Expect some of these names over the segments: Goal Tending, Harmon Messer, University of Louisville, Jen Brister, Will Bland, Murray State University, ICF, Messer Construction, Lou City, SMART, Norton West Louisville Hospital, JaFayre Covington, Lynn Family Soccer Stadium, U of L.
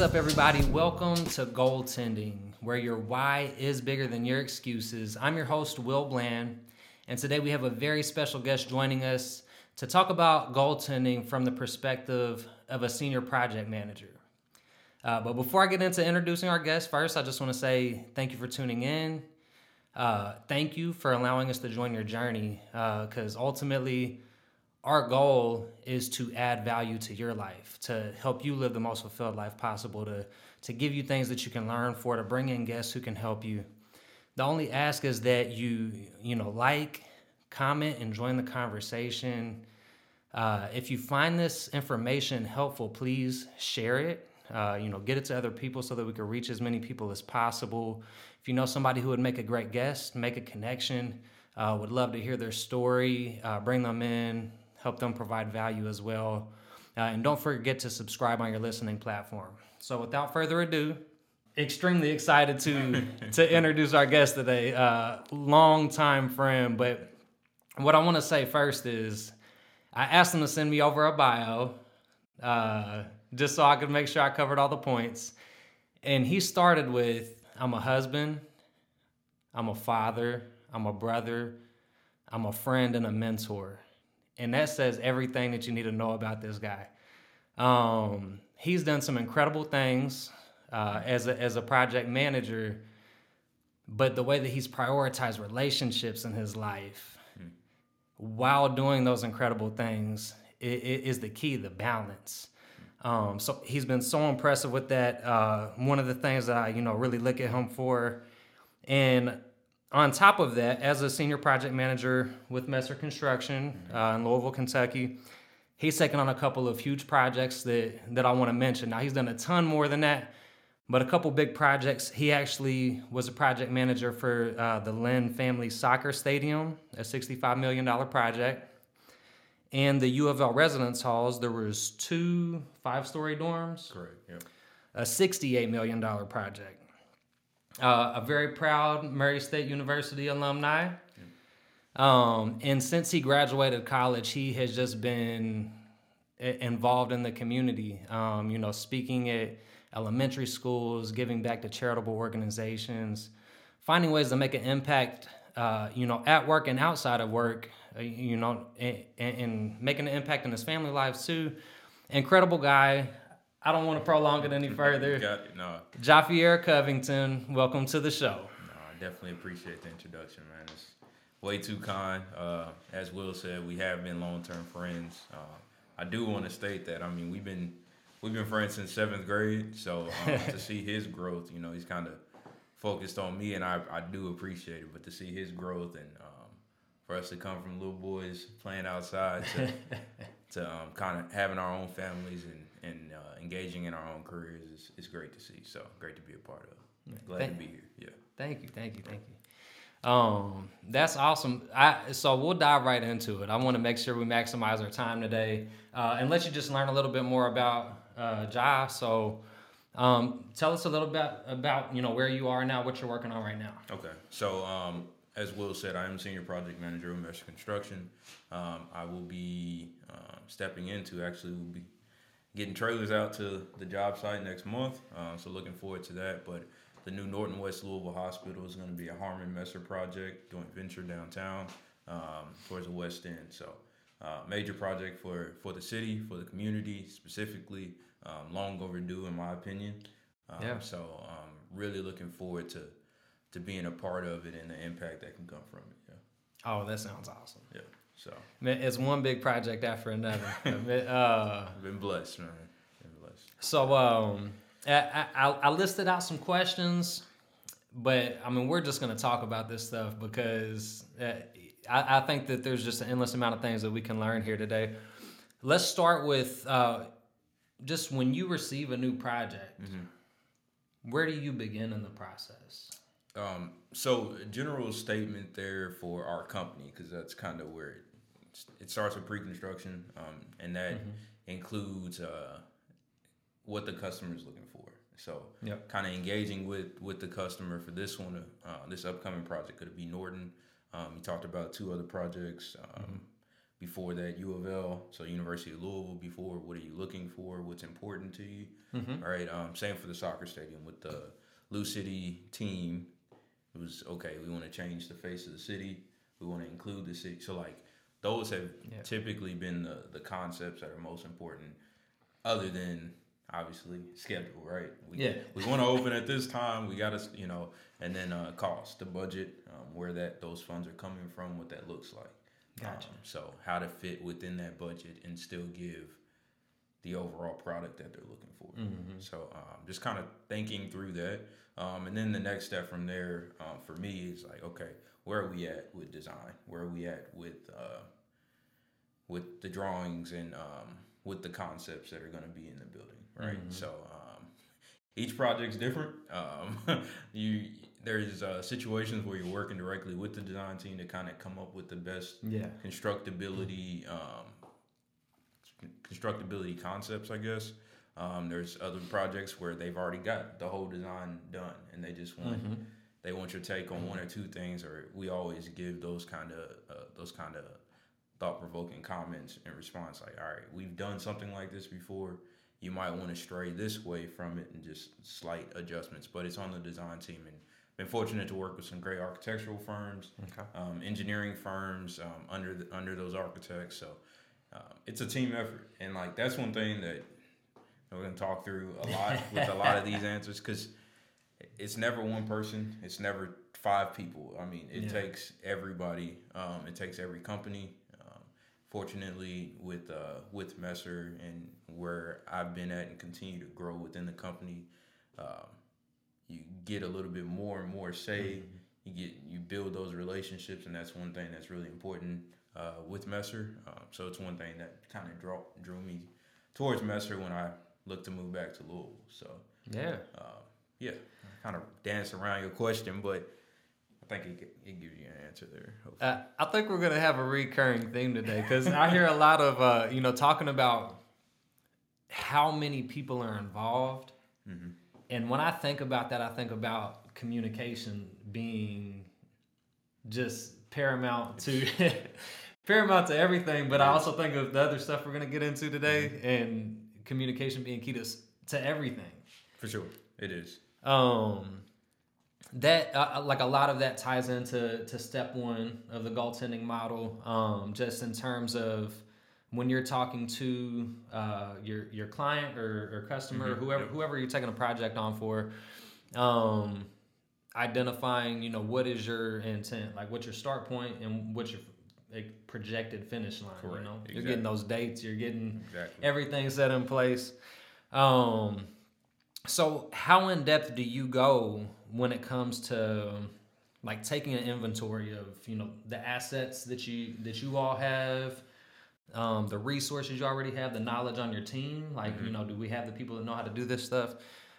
What's up, everybody? Welcome to Goaltending, where your why is bigger than your excuses. I'm your host, Will Bland, and today we have a very special guest joining us to talk about goaltending from the perspective of a senior project manager. But before I get into introducing our guest, first, I just want to say thank you for tuning in. Thank you for allowing us to join your journey, because ultimately, our goal is to add value to your life, to help you live the most fulfilled life possible, to give you things that you can learn for, to bring in guests who can help you. The only ask is that you like, comment, and join the conversation. If you find this information helpful, please share it. Get it to other people so that we can reach as many people as possible. If you know somebody who would make a great guest, make a connection. Would love to hear their story. Bring them in. Help them provide value as well. And don't forget to subscribe on your listening platform. So without further ado, extremely excited to introduce our guest today. Longtime friend. But what I want to say first is I asked him to send me over a bio just so I could make sure I covered all the points. And he started with, I'm a husband, I'm a father, I'm a brother, I'm a friend and a mentor. And that says everything that you need to know about this guy. He's done some incredible things as a project manager, but the way that he's prioritized relationships in his life while doing those incredible things is the key, the balance. So he's been so impressive with that. One of the things that I really look at him for. And on top of that, as a senior project manager with Messer Construction in Louisville, Kentucky, he's taken on a couple of huge projects that I want to mention. Now, he's done a ton more than that, but a couple big projects. He actually was a project manager for the Lynn Family Soccer Stadium, a $65 million project, and the U of L residence halls. There was 2 5-story dorms. Correct. Yep. A $68 million project. A very proud Murray State University alumni. And since he graduated college, he has just been involved in the community, speaking at elementary schools, giving back to charitable organizations, finding ways to make an impact, at work and outside of work, and making an impact in his family life too. Incredible guy. I don't want to prolong it any further. Got it. No. JaFayre Covington, welcome to the show. No, I definitely appreciate the introduction, man. It's way too kind. As Will said, we have been long-term friends. I do want to state that. I mean, we've been friends since 7th grade. So to see his growth, he's kind of focused on me, and I do appreciate it. But to see his growth and for us to come from little boys playing outside to kind of having our own families and engaging in our own careers is great to see. So great to be a part of. Glad to be here. Yeah. Thank you. That's awesome. So we'll dive right into it. I want to make sure we maximize our time today and let you just learn a little bit more about Ja. So tell us a little bit about where you are now, what you're working on right now. Okay. So as Will said, I am senior project manager with Messer Construction. I will be stepping into getting trailers out to the job site next month, so looking forward to that. But the new Norton West Louisville Hospital is going to be a Harmon Messer project, joint venture downtown towards the West End. So major project for the city, for the community specifically, long overdue in my opinion. So really looking forward to being a part of it and the impact that can come from it. Yeah. Oh, that sounds awesome. Yeah. So, man, it's one big project after another. I've been blessed, man. So I listed out some questions, but I mean, we're just going to talk about this stuff because I think that there's just an endless amount of things that we can learn here today. Let's start with just when you receive a new project, where do you begin in the process? So a general statement there for our company, because that's kind of where it starts with pre-construction, and that includes what the customer is looking for. So kind of engaging with the customer for this one, this upcoming project. Could it be Norton? You talked about two other projects before that, U of L, so University of Louisville before, what are you looking for, what's important to you? Mm-hmm. All right, same for the soccer stadium with the Lou City team. It was, okay, we want to change the face of the city. We want to include the city. So, like, those have typically been the concepts that are most important, other than, obviously, schedule, right? We want to open at this time. We got to, you know, and then cost, the budget, where that those funds are coming from, what that looks like. Gotcha. So how to fit within that budget and still give the overall product that they're looking for. Mm-hmm. So just kind of thinking through that. And then the next step from there for me is like, okay, where are we at with design? Where are we at with the drawings and with the concepts that are going to be in the building, right? Mm-hmm. So each project's different. There's situations where you're working directly with the design team to kind of come up with the best constructability concepts, I guess. There's other projects where they've already got the whole design done, and they just want they want your take on one or two things. Or we always give those kind of thought-provoking comments in response, like, all right, we've done something like this before. You might want to stray this way from it and just slight adjustments, but it's on the design team. And been fortunate to work with some great architectural firms, engineering firms under those architects. So it's a team effort, and like that's one thing that we're gonna talk through a lot with a lot of these answers, because it's never one person, it's never five people. I mean, it takes everybody. It takes every company. Fortunately, with Messer and where I've been at and continue to grow within the company, you get a little bit more and more say. You build those relationships, and that's one thing that's really important with Messer. So it's one thing that kind of drew me towards Messer when I looked to move back to Louisville. So kind of dance around your question, but I think it gives you an answer there. I think we're going to have a recurring theme today, because I hear a lot of, talking about how many people are involved. Mm-hmm. And when I think about that, I think about communication being just paramount to everything. But I also think of the other stuff we're going to get into today and communication being key to everything. For sure. It is. That like a lot of that ties into step one of the goaltending model, just in terms of when you're talking to your client or customer, whoever you're taking a project on for, identifying what is your intent, like what's your start point and what's your projected finish line. Correct. You're getting those dates, you're getting everything set in place. So how in depth do you go when it comes to like taking an inventory of, the assets that you all have, the resources you already have, the knowledge on your team? Like, do we have the people that know how to do this stuff?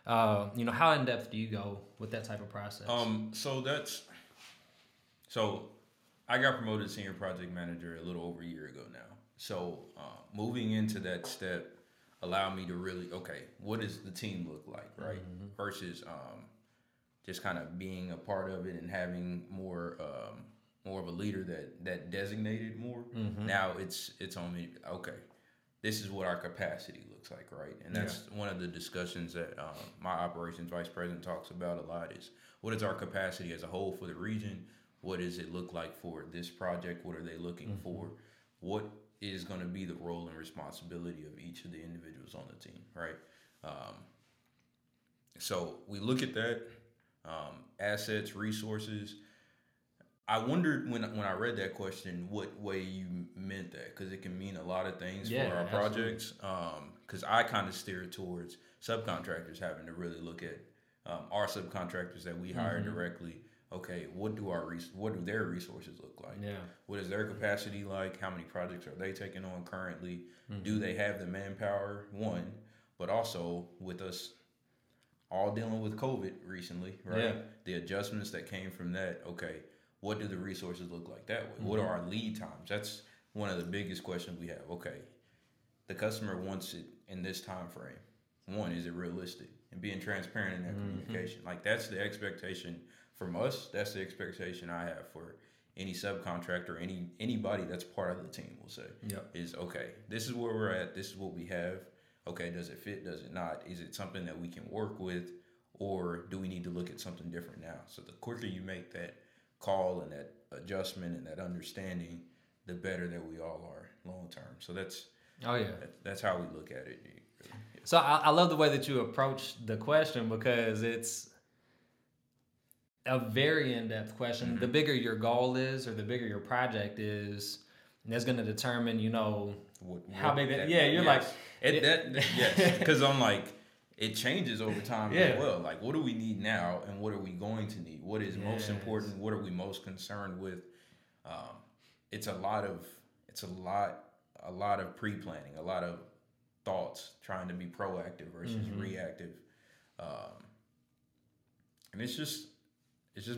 How in depth do you go with that type of process? So I got promoted to senior project manager a little over a year ago now. So moving into that step allowed me to really, what does the team look like, right? Mm-hmm. Versus just kind of being a part of it and having more of a leader that designated more. Mm-hmm. Now it's on me. Okay, this is what our capacity looks like, right? And that's one of the discussions that my operations vice president talks about a lot is, what is our capacity as a whole for the region? What does it look like for this project? What are they looking for? What is going to be the role and responsibility of each of the individuals on the team, right? So we look at that, assets, resources. I wondered when I read that question, what way you meant that, because it can mean a lot of things for our projects. Because I kind of steer towards subcontractors having to really look at our subcontractors that we hire directly. Okay, what do their resources look like? Yeah. What is their capacity like? How many projects are they taking on currently? Mm-hmm. Do they have the manpower? One, but also with us all dealing with COVID recently, right? Yeah. The adjustments that came from that. Okay, what do the resources look like that way? Mm-hmm. What are our lead times? That's one of the biggest questions we have. Okay, the customer wants it in this time frame. One, is it realistic? And being transparent in that communication. Like that's the expectation from us, that's the expectation I have for any subcontractor, anybody that's part of the team will say, yep, is, okay, this is where we're at. This is what we have. Okay, does it fit? Does it not? Is it something that we can work with, or do we need to look at something different now? So the quicker you make that call and that adjustment and that understanding, the better that we all are long term. So that's, oh yeah, that's how we look at it. Yeah. So I love the way that you approach the question, because it's a very in-depth question. Mm-hmm. The bigger your goal is, or the bigger your project is, and that's going to determine, you know, what how big that. Yeah, you're yes. like it, that. Yes, because I'm like, it changes over time yeah. as well. Like, what do we need now, and what are we going to need? What is yes. most important? What are we most concerned with? It's a lot of pre-planning, a lot of thoughts, trying to be proactive versus mm-hmm. reactive, and it's just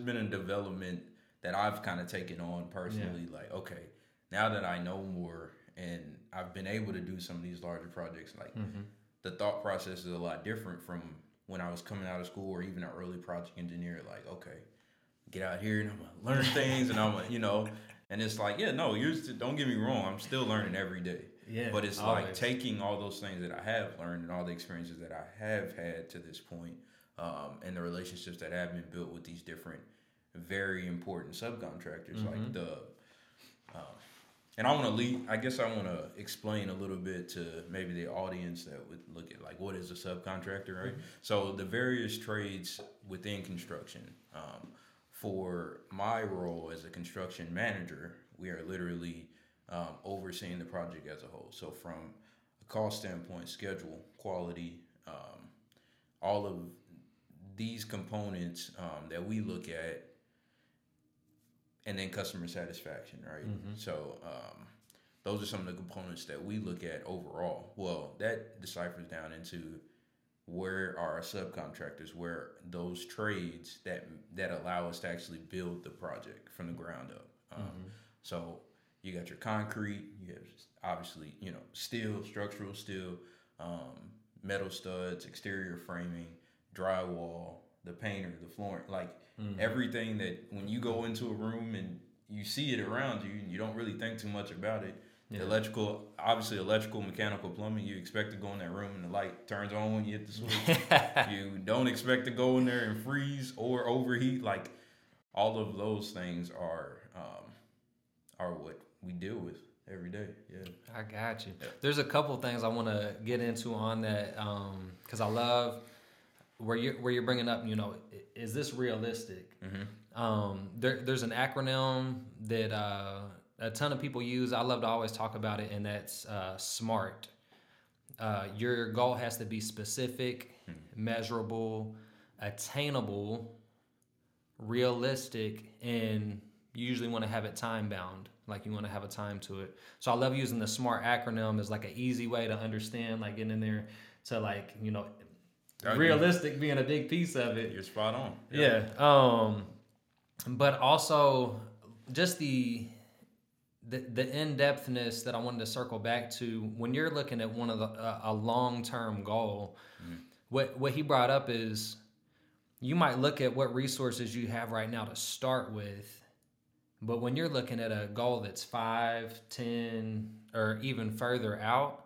been a development that I've kind of taken on personally. Yeah. Like, okay, now that I know more and I've been able to do some of these larger projects, like mm-hmm. the thought process is a lot different from when I was coming out of school, or even an early project engineer. Like, okay, get out here and I'm gonna learn things, and I'm gonna, you know, and it's like, yeah, no, don't get me wrong, I'm still learning every day. Yeah, but it's always. Like taking all those things that I have learned and all the experiences that I have had to this point, and the relationships that have been built with these different, very important subcontractors. Mm-hmm. Like and I want to lead. I guess I want to explain a little bit to maybe the audience that would look at like, what is a subcontractor, right? Mm-hmm. So the various trades within construction. For my role as a construction manager, we are literally overseeing the project as a whole. So from a cost standpoint, schedule, quality, all of these components that we look at, and then customer satisfaction, right? Mm-hmm. So those are some of the components that we look at overall. Well, that deciphers down into where are our subcontractors, where those trades that allow us to actually build the project from the ground up. Mm-hmm. So you got your concrete, you have obviously, you know, steel, structural steel, metal studs, exterior framing, drywall, the painter, the flooring, like mm-hmm. everything that when you go into a room and you see it around you and you don't really think too much about it. Yeah. The electrical, mechanical, plumbing, you expect to go in that room and the light turns on when you hit the switch. You don't expect to go in there and freeze or overheat. Like, all of those things are what we deal with every day. Yeah, I got you. Yeah. There's a couple things I want to get into on that, because I love where you're bringing up, you know, is this realistic? Mm-hmm. There's an acronym that... a ton of people use. I love to always talk about it, and that's SMART. Your goal has to be specific, measurable, attainable, realistic, and you usually want to have it time bound. Like, you want to have a time to it. So I love using the SMART acronym as like an easy way to understand, like getting in there to, like, you know, realistic being a big piece of it. You're spot on. Yeah. But also just the in-depthness that I wanted to circle back to when you're looking at one of a long-term goal, mm-hmm. what he brought up is you might look at what resources you have right now to start with, but when you're looking at a goal that's 5, 10, or even further out,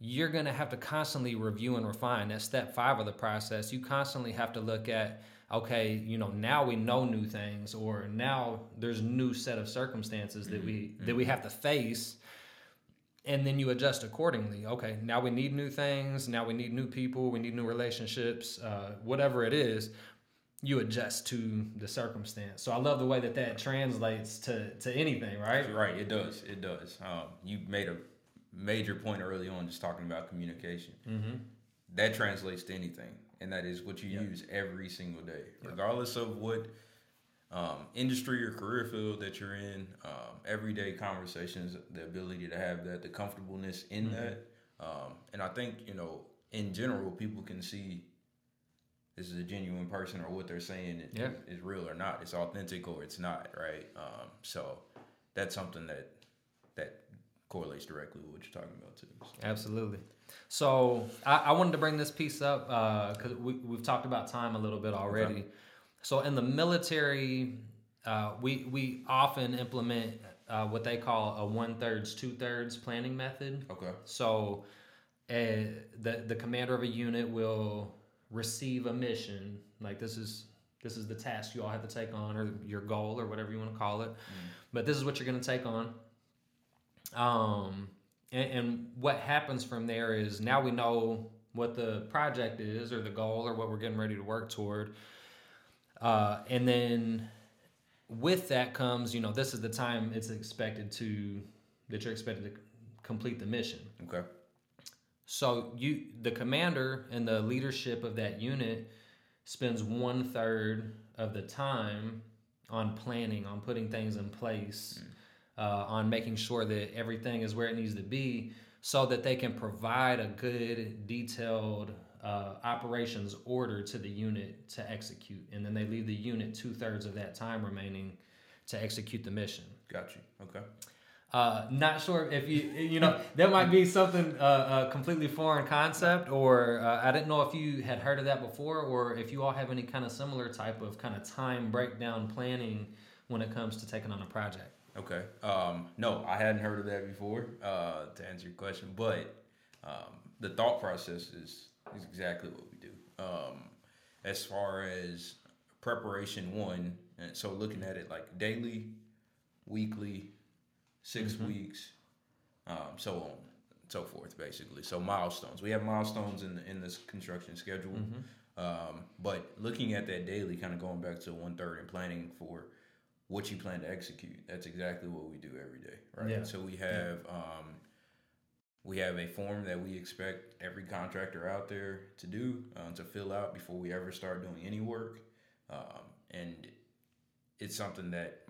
you're going to have to constantly review and refine. That's step 5 of the process. You constantly have to look at, okay, you know, now we know new things, or now there's a new set of circumstances that we have to face, and then you adjust accordingly. Okay, now we need new things, now we need new people, we need new relationships, whatever it is, you adjust to the circumstance. So I love the way that translates to anything, right? Right, it does. You made a major point early on just talking about communication. Mm-hmm. That translates to anything. And that is what you yep. use every single day, regardless of what industry or career field that you're in. Everyday conversations, the ability to have that, the comfortableness in mm-hmm. that. And I think, you know, in general, people can see this is a genuine person, or what they're saying is real or not. It's authentic or it's not, right? So that's something that correlates directly with what you're talking about too. So. Absolutely. So I wanted to bring this piece up because we've talked about time a little bit already. Okay. So in the military, We often implement what they call a 1/3, 2/3 planning method. Okay. So the commander of a unit will receive a mission, like this is the task you all have to take on, or your goal, or whatever you want to call it. Mm-hmm. But this is what you're going to take on. And what happens from there is now we know what the project is, or the goal, or what we're getting ready to work toward. And then with that comes, you know, this is the time that you're expected to complete the mission. Okay. So the commander and the leadership of that unit spends 1/3 of the time on planning, on putting things in place, on making sure that everything is where it needs to be, so that they can provide a good, detailed operations order to the unit to execute. And then they leave the unit 2/3 of that time remaining to execute the mission. Got you. Okay. Not sure if you know, that might be something, a completely foreign concept, or I didn't know if you had heard of that before, or if you all have any kind of similar type of kind of time breakdown planning when it comes to taking on a project. Okay. No, I hadn't heard of that before, to answer your question, but the thought process is exactly what we do. As far as preparation one, and so looking at it like daily, weekly, 6 mm-hmm. weeks, so on and so forth, basically. So milestones. We have milestones in this construction schedule. Mm-hmm. But looking at that daily, kind of going back to 1/3 and planning for what you plan to execute. That's exactly what we do every day, right? Yeah. So we have a form that we expect every contractor out there to do, to fill out before we ever start doing any work. And it's something that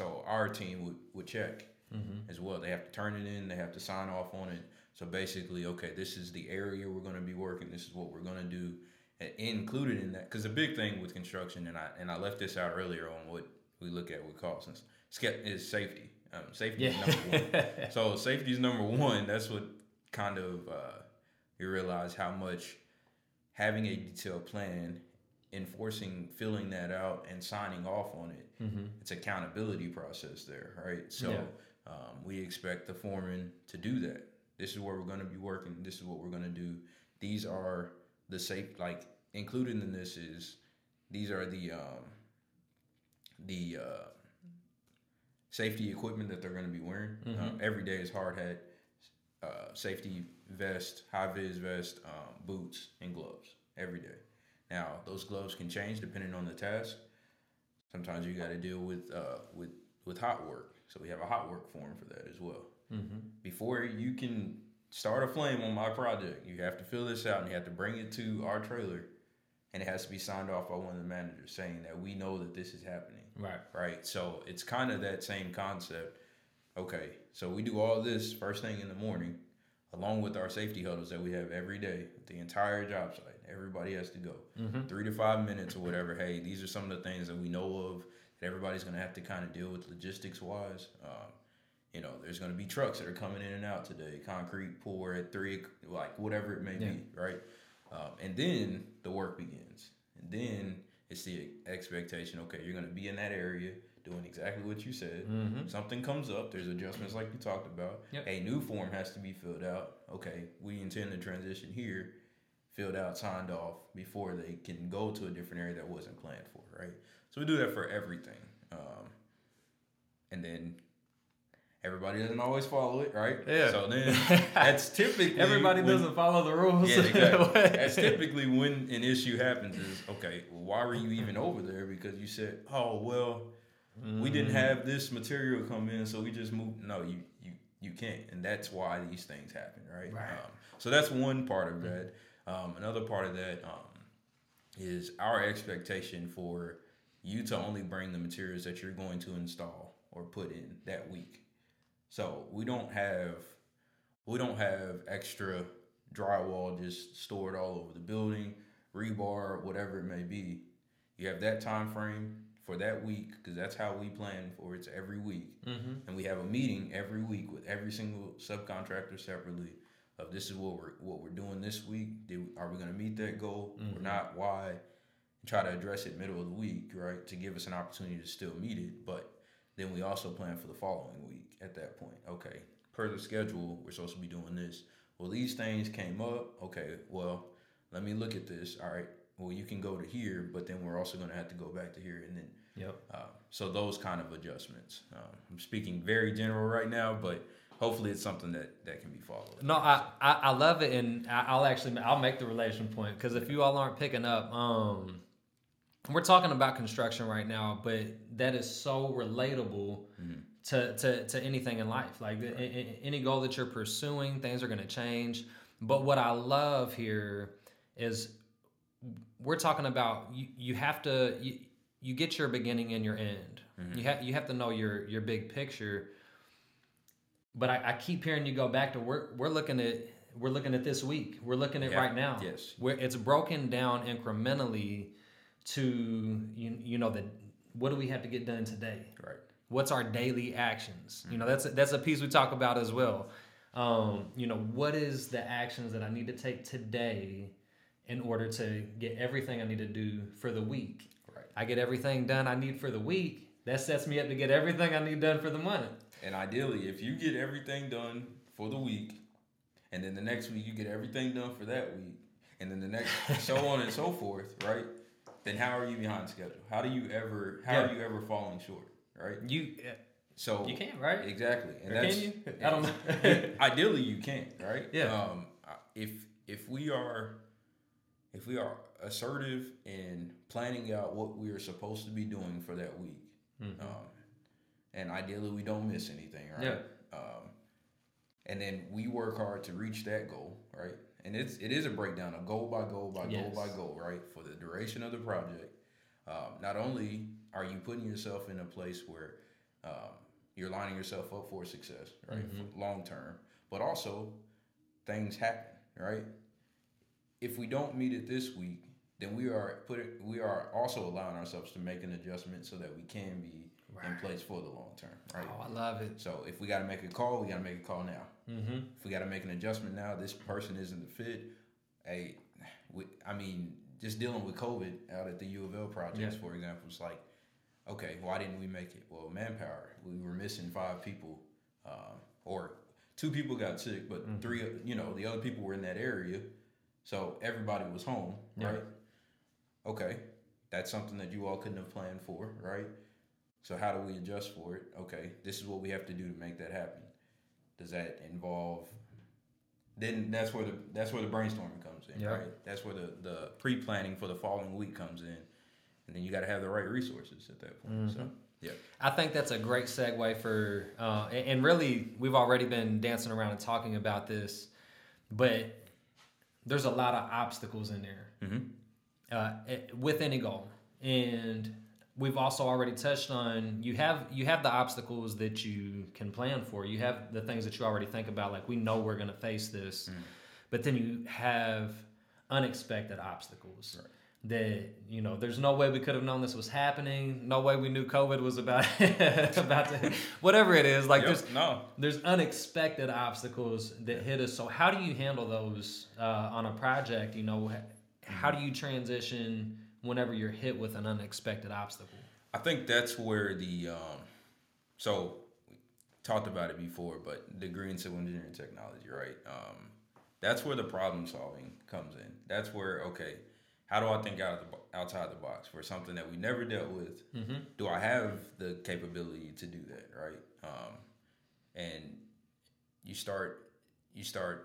our team would check mm-hmm. as well. They have to turn it in. They have to sign off on it. So basically, okay, this is the area we're going to be working. This is what we're going to do. And included in that, because the big thing with construction, and I left this out earlier on what we look at with costs, is safety. Safety is number one. So safety is number one. That's what kind of you realize how much having a detailed plan, enforcing, filling that out, and signing off on it. Mm-hmm. It's accountability process there, right? So yeah. We expect the foreman to do that. This is where we're going to be working. This is what we're going to do. These are the safe, like included in this is, these are the safety equipment that they're going to be wearing. Mm-hmm. Every day is hard hat, safety vest, high-vis vest, boots, and gloves every day. Now, those gloves can change depending on the task. Sometimes you got to deal with hot work. So we have a hot work form for that as well. Mm-hmm. Before you can start a flame on my project, you have to fill this out and you have to bring it to our trailer. And it has to be signed off by one of the managers saying that we know that this is happening. Right. Right. So it's kind of that same concept. Okay. So we do all this first thing in the morning, along with our safety huddles that we have every day, the entire job site. Everybody has to go. Mm-hmm. 3 to 5 minutes or whatever. Hey, these are some of the things that we know of that everybody's going to have to kind of deal with logistics wise. There's going to be trucks that are coming in and out today. Concrete pour at 3, like whatever it may yeah. be. Right. And then the work begins. And then it's the expectation, okay, you're going to be in that area doing exactly what you said. Mm-hmm. Something comes up. There's adjustments like you talked about. Yep. A new form has to be filled out. Okay, we intend to transition here, filled out, signed off before they can go to a different area that wasn't planned for, right? So we do that for everything. And then everybody doesn't always follow it, right? Yeah. So then that's typically... doesn't follow the rules. Yeah, exactly. That's typically when an issue happens is, okay, well, why were you even over there? Because you said, we didn't have this material come in, so we just moved. No, you can't. And that's why these things happen, right? Right. So that's one part of that. Another part of that is our expectation for you to only bring the materials that you're going to install or put in that week. So we don't have extra drywall just stored all over the building, rebar, whatever it may be. You have that time frame for that week because that's how we plan for it's every week. Mm-hmm. And we have a meeting every week with every single subcontractor separately of this is what we're doing this week. Are we going to meet that goal mm-hmm. or not? Why? and try to address it middle of the week, right, to give us an opportunity to still meet it. But then we also plan for the following week at that point. Okay, per the schedule, we're supposed to be doing this. Well, these things came up. Okay, well, let me look at this. All right, well, you can go to here, but then we're also going to have to go back to here. And then so those kind of adjustments. I'm speaking very general right now, but hopefully it's something that can be followed. No, I love it, and I'll make the relation point, because if you all aren't picking up, we're talking about construction right now, but that is so relatable to anything in life. Like any goal that you're pursuing, things are going to change. But what I love here is we're talking about you get your beginning and your end. Mm-hmm. You have to know your big picture. But I keep hearing you go back to we're looking at this week. We're looking at right now. Yes, it's broken down incrementally to what do we have to get done today? Right. What's our daily actions? Mm-hmm. That's a piece we talk about as well. What is the actions that I need to take today in order to get everything I need to do for the week? Right. I get everything done I need for the week. That sets me up to get everything I need done for the month. And ideally, if you get everything done for the week, and then the next week you get everything done for that week, and then the next, so on and so forth, right? Then how are you behind schedule? How are you ever falling short, right? You can't, right? Exactly. And can you? I don't know. Ideally, you can't, right? Yeah. If we are assertive in planning out what we are supposed to be doing for that week, and ideally we don't miss anything, right? Yeah. And then we work hard to reach that goal, right? And it is a breakdown of goal by goal by goal by goal, right? For the duration of the project. Not only are you putting yourself in a place where you're lining yourself up for success, right? Mm-hmm. Long term, but also things happen, right? If we don't meet it this week, then we are also allowing ourselves to make an adjustment so that we can be in place for the long term, right? Oh, I love it. So if we got to make a call, we got to make a call now. Mm-hmm. If we got to make an adjustment now, this person isn't the fit. Just dealing with COVID out at the U of L projects, for example, it's like, okay, why didn't we make it? Well, manpower. We were missing 5 people, or 2 people got sick, but 3, the other people were in that area, so everybody was home, right? Okay, that's something that you all couldn't have planned for, right? So how do we adjust for it? Okay, this is what we have to do to make that happen. Does that involve? Then that's where the brainstorming comes in, right? That's where the pre-planning for the following week comes in, and then you got to have the right resources at that point. Mm-hmm. So I think that's a great segue for, and really we've already been dancing around and talking about this, but there's a lot of obstacles in there with any goal. And we've also already touched on you have the obstacles that you can plan for. You have the things that you already think about, like we know we're going to face this, but then you have unexpected obstacles that there's no way we could have known this was happening. No way we knew COVID was about to hit. Whatever it is. Like there's unexpected obstacles that hit us. So how do you handle those on a project? How do you transition whenever you're hit with an unexpected obstacle? I think that's where the, so we talked about it before, but degree in civil engineering technology, right? That's where the problem solving comes in. That's where, okay, how do I think outside the box for something that we never dealt with? Mm-hmm. Do I have the capability to do that, right? And you start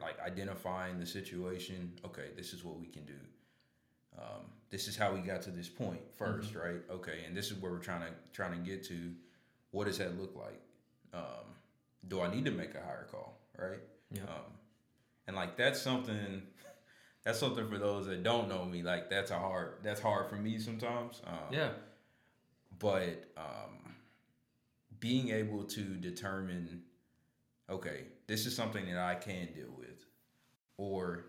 like identifying the situation. Okay, this is what we can do. This is how we got to this point first, right? Okay, and this is where we're trying to get to. What does that look like? Do I need to make a higher call, right? Yeah. And like that's something for those that don't know me. Like that's hard for me sometimes. But being able to determine, okay, this is something that I can deal with, or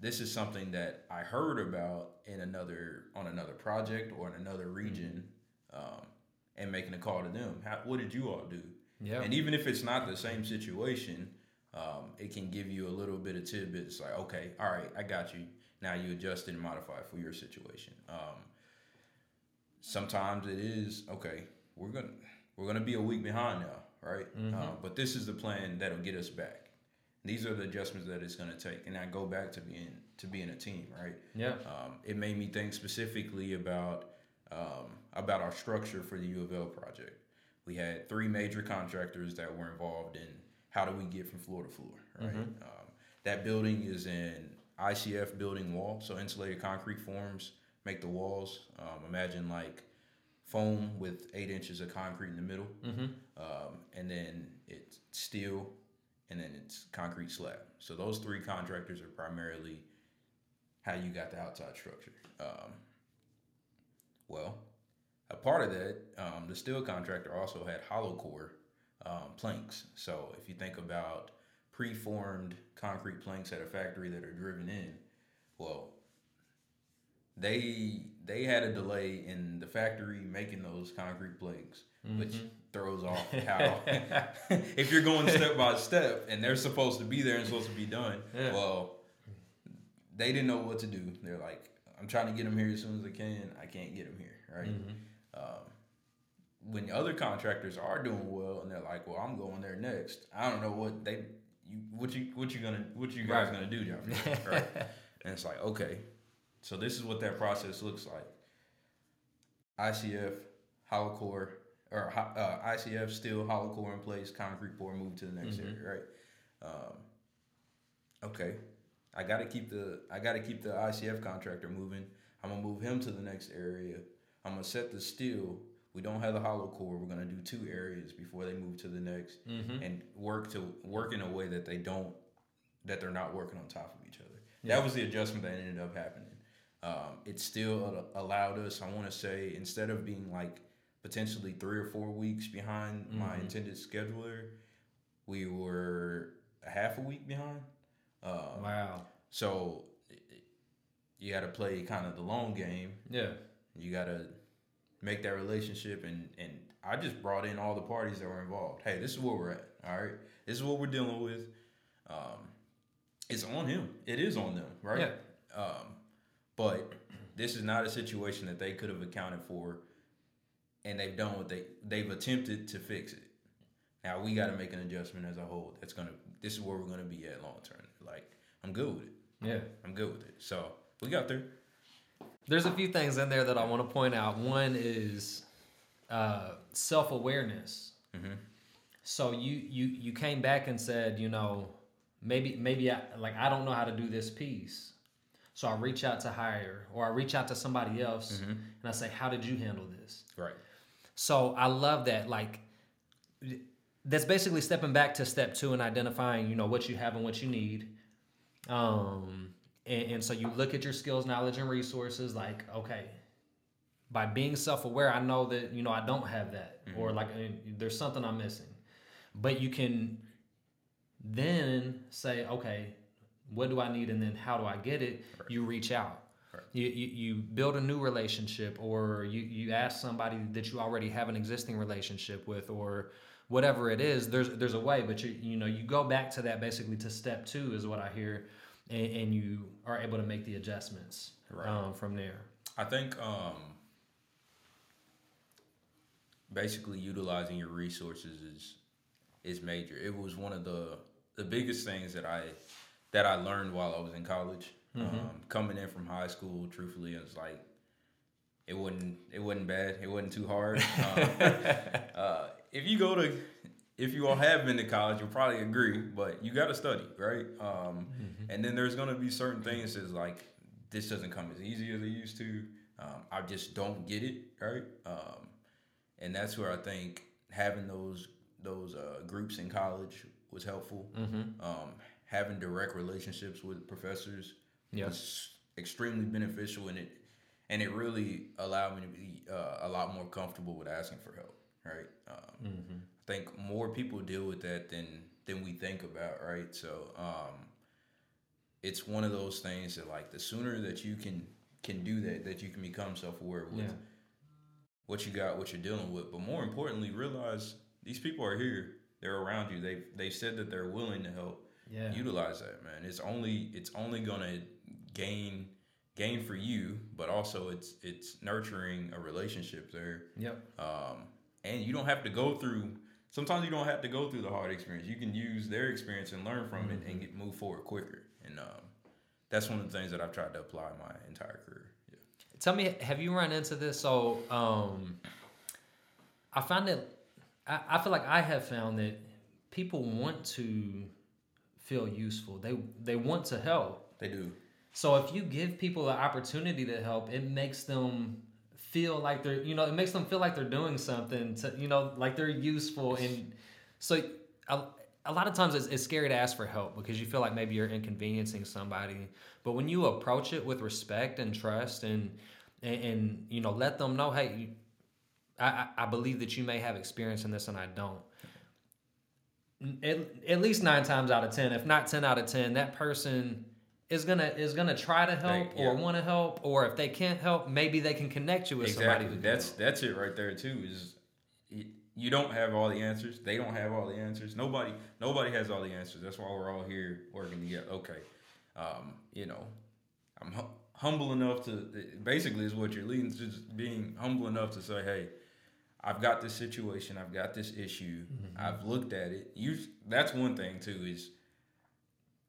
this is something that I heard about on another project or in another region, and making a call to them. What did you all do? Yeah. And even if it's not the same situation, it can give you a little bit of tidbits. Like, okay, all right, I got you. Now you adjust and modify for your situation. Sometimes it is, okay, we're gonna be a week behind now, right? Mm-hmm. But this is the plan that'll get us back. These are the adjustments that it's going to take. And I go back to being a team, right? Yeah. It made me think specifically about our structure for the U of L project. We had three major contractors that were involved in how do we get from floor to floor, right? Mm-hmm. That building is an ICF building wall. So insulated concrete forms make the walls. Imagine like foam with 8 inches of concrete in the middle. Mm-hmm. And then it's steel. And then it's concrete slab. So those three contractors are primarily how you got the outside structure. Well, a part of that, the steel contractor also had hollow core planks. So if you think about preformed concrete planks at a factory that are driven in, well, they had a delay in the factory making those concrete planks, mm-hmm. which throws off how if you're going step by step and they're supposed to be there and supposed to be done, yeah. Well, they didn't know what to do. They're like, I'm trying to get them here as soon as I can. I can't get them here, right? Mm-hmm. When other contractors are doing well and they're like, well, I'm going there next. I don't know what you guys gonna do, JaFayre, right? And it's like, okay. So this is what that process looks like. ICF, hollow core, or ICF, steel, hollow core in place, concrete pour, move to the next mm-hmm. area, right? Okay, I gotta keep the ICF contractor moving. I'm gonna move him to the next area. I'm gonna set the steel. We don't have the hollow core. We're gonna do two areas before they move to the next, mm-hmm. and work in a way that they're not working on top of each other. Yeah. That was the adjustment that ended up happening. It still allowed us, I want to say, instead of being like potentially 3 or 4 weeks behind mm-hmm. my intended scheduler, we were a half a week behind. Wow. So you got to play kind of the long game. Yeah. You got to make that relationship. And I just brought in all the parties that were involved. Hey, this is where we're at. All right. This is what we're dealing with. It's on him. It is on them. Right. Yeah. But this is not a situation that they could have accounted for, and they've done what they've attempted to fix it. Now we got to make an adjustment as a whole. This is where we're gonna be at long term. Like, I'm good with it. Yeah, I'm good with it. So we got there. There's a few things in there that I want to point out. One is self-awareness. Mm-hmm. So you came back and said, you know, maybe I don't know how to do this piece. So I reach out to hire, or I reach out to somebody else, mm-hmm. and I say, how did you handle this? Right. So I love that. Like, that's basically stepping back to step two and identifying, you know, what you have and what you need. And so you look at your skills, knowledge, and resources. Like, okay, by being self-aware, I know that, you know, I don't have that, mm-hmm. or like there's something I'm missing. But you can then say, okay, what do I need? And then how do I get it? Right. You reach out. Right. You build a new relationship, or you ask somebody that you already have an existing relationship with, or whatever it is. There's a way, but you go back to that basically to step two is what I hear, and you are able to make the adjustments right. From there. I think basically utilizing your resources is major. It was one of the biggest things that I learned while I was in college. Mm-hmm. Coming in from high school, truthfully, it was like, it wasn't bad. It wasn't too hard. If you all have been to college, you'll probably agree, but you got to study, right? Mm-hmm. And then there's going to be certain things that's like, this doesn't come as easy as it used to. I just don't get it, right? And that's where I think having those groups in college was helpful. Mm-hmm. Having direct relationships with professors was extremely beneficial, and it really allowed me to be a lot more comfortable with asking for help, right? Mm-hmm. I think more people deal with that than we think about, right? So it's one of those things that, like, the sooner that you can do that, that you can become self-aware with what you got, what you're dealing with, but more importantly, realize these people are here, they're around you, they said that they're willing to help. Yeah. Utilize that, man. It's only gonna gain for you, but also it's nurturing a relationship there. Yep. And you don't have to go through. Sometimes you don't have to go through the hard experience. You can use their experience and learn from it and move forward quicker. And that's one of the things that I've tried to apply my entire career. Yeah. Tell me, have you run into this? So I find that I feel like I have found that people want to feel useful. They want to help. They do. So if you give people an opportunity to help, it makes them feel like they're, you know, it makes them feel like they're doing something to, you know, like they're useful. And so a lot of times it's scary to ask for help because you feel like maybe you're inconveniencing somebody. But when you approach it with respect and trust and you know, let them know, hey, I believe that you may have experience in this and I don't. At least 9 times out of 10, if not 10 out of 10, that person is gonna try to help or want to help, or if they can't help, maybe they can connect you with somebody. Exactly, that's it right there too. Is you don't have all the answers. They don't have all the answers. Nobody has all the answers. That's why we're all here working together. Okay, you know, I'm humble enough to basically is what you're leading to, just being humble enough to say, hey, I've got this situation. I've got this issue. Mm-hmm. I've looked at it. That's one thing too is.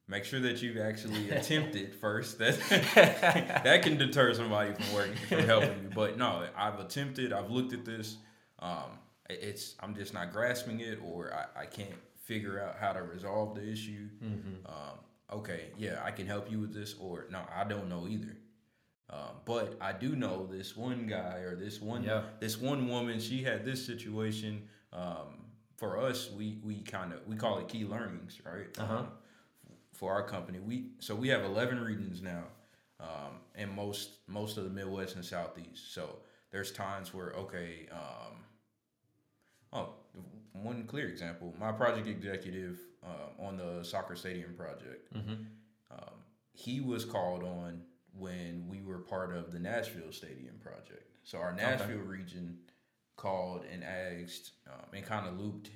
Make sure that you've actually attempted first. That can deter somebody from helping you. But no, I've attempted. I've looked at this. I'm just not grasping it, or I can't figure out how to resolve the issue. Mm-hmm. Okay, yeah, I can help you with this, or no, I don't know either. But I do know this one guy or this one woman. She had this situation. For us, we call it key learnings, right? For our company, we have 11 regions now, in most of the Midwest and Southeast. So there's times where one clear example, my project executive on the soccer stadium project, he was called on when we were part of the Nashville stadium project. So our Nashville region called and asked and kind of looped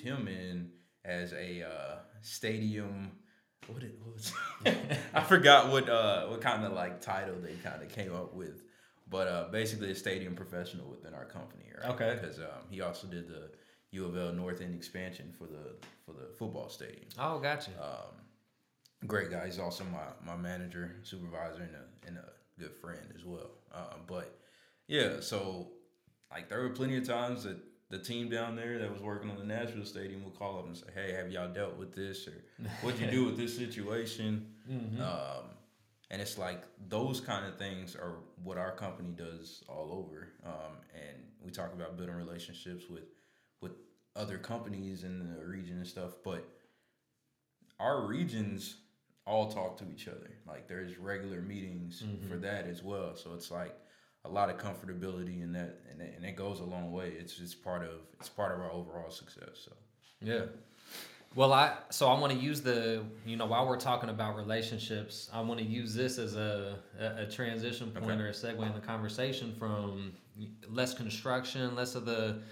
him in as a stadium. What it was, I forgot what kind of like title they kind of came up with, but basically a stadium professional within our company, right? Okay. Because he also did the U of L North End expansion for the football stadium. Oh, gotcha. Great guy. He's also my manager, supervisor, and a good friend as well. But yeah, so like there were plenty of times that the team down there that was working on the Nashville stadium will call up and say, hey, have y'all dealt with this? Or what'd you do with this situation? Mm-hmm. And it's like those kind of things are what our company does all over. And we talk about building relationships with other companies in the region and stuff. But our regions all talk to each other. Like there's regular meetings for that as well. So it's like, a lot of comfortability in that, and it goes a long way. It's just part of our overall success. So yeah. Well, I want to use while we're talking about relationships, I want to use this as a transition point or a segue in the conversation from less construction, less of the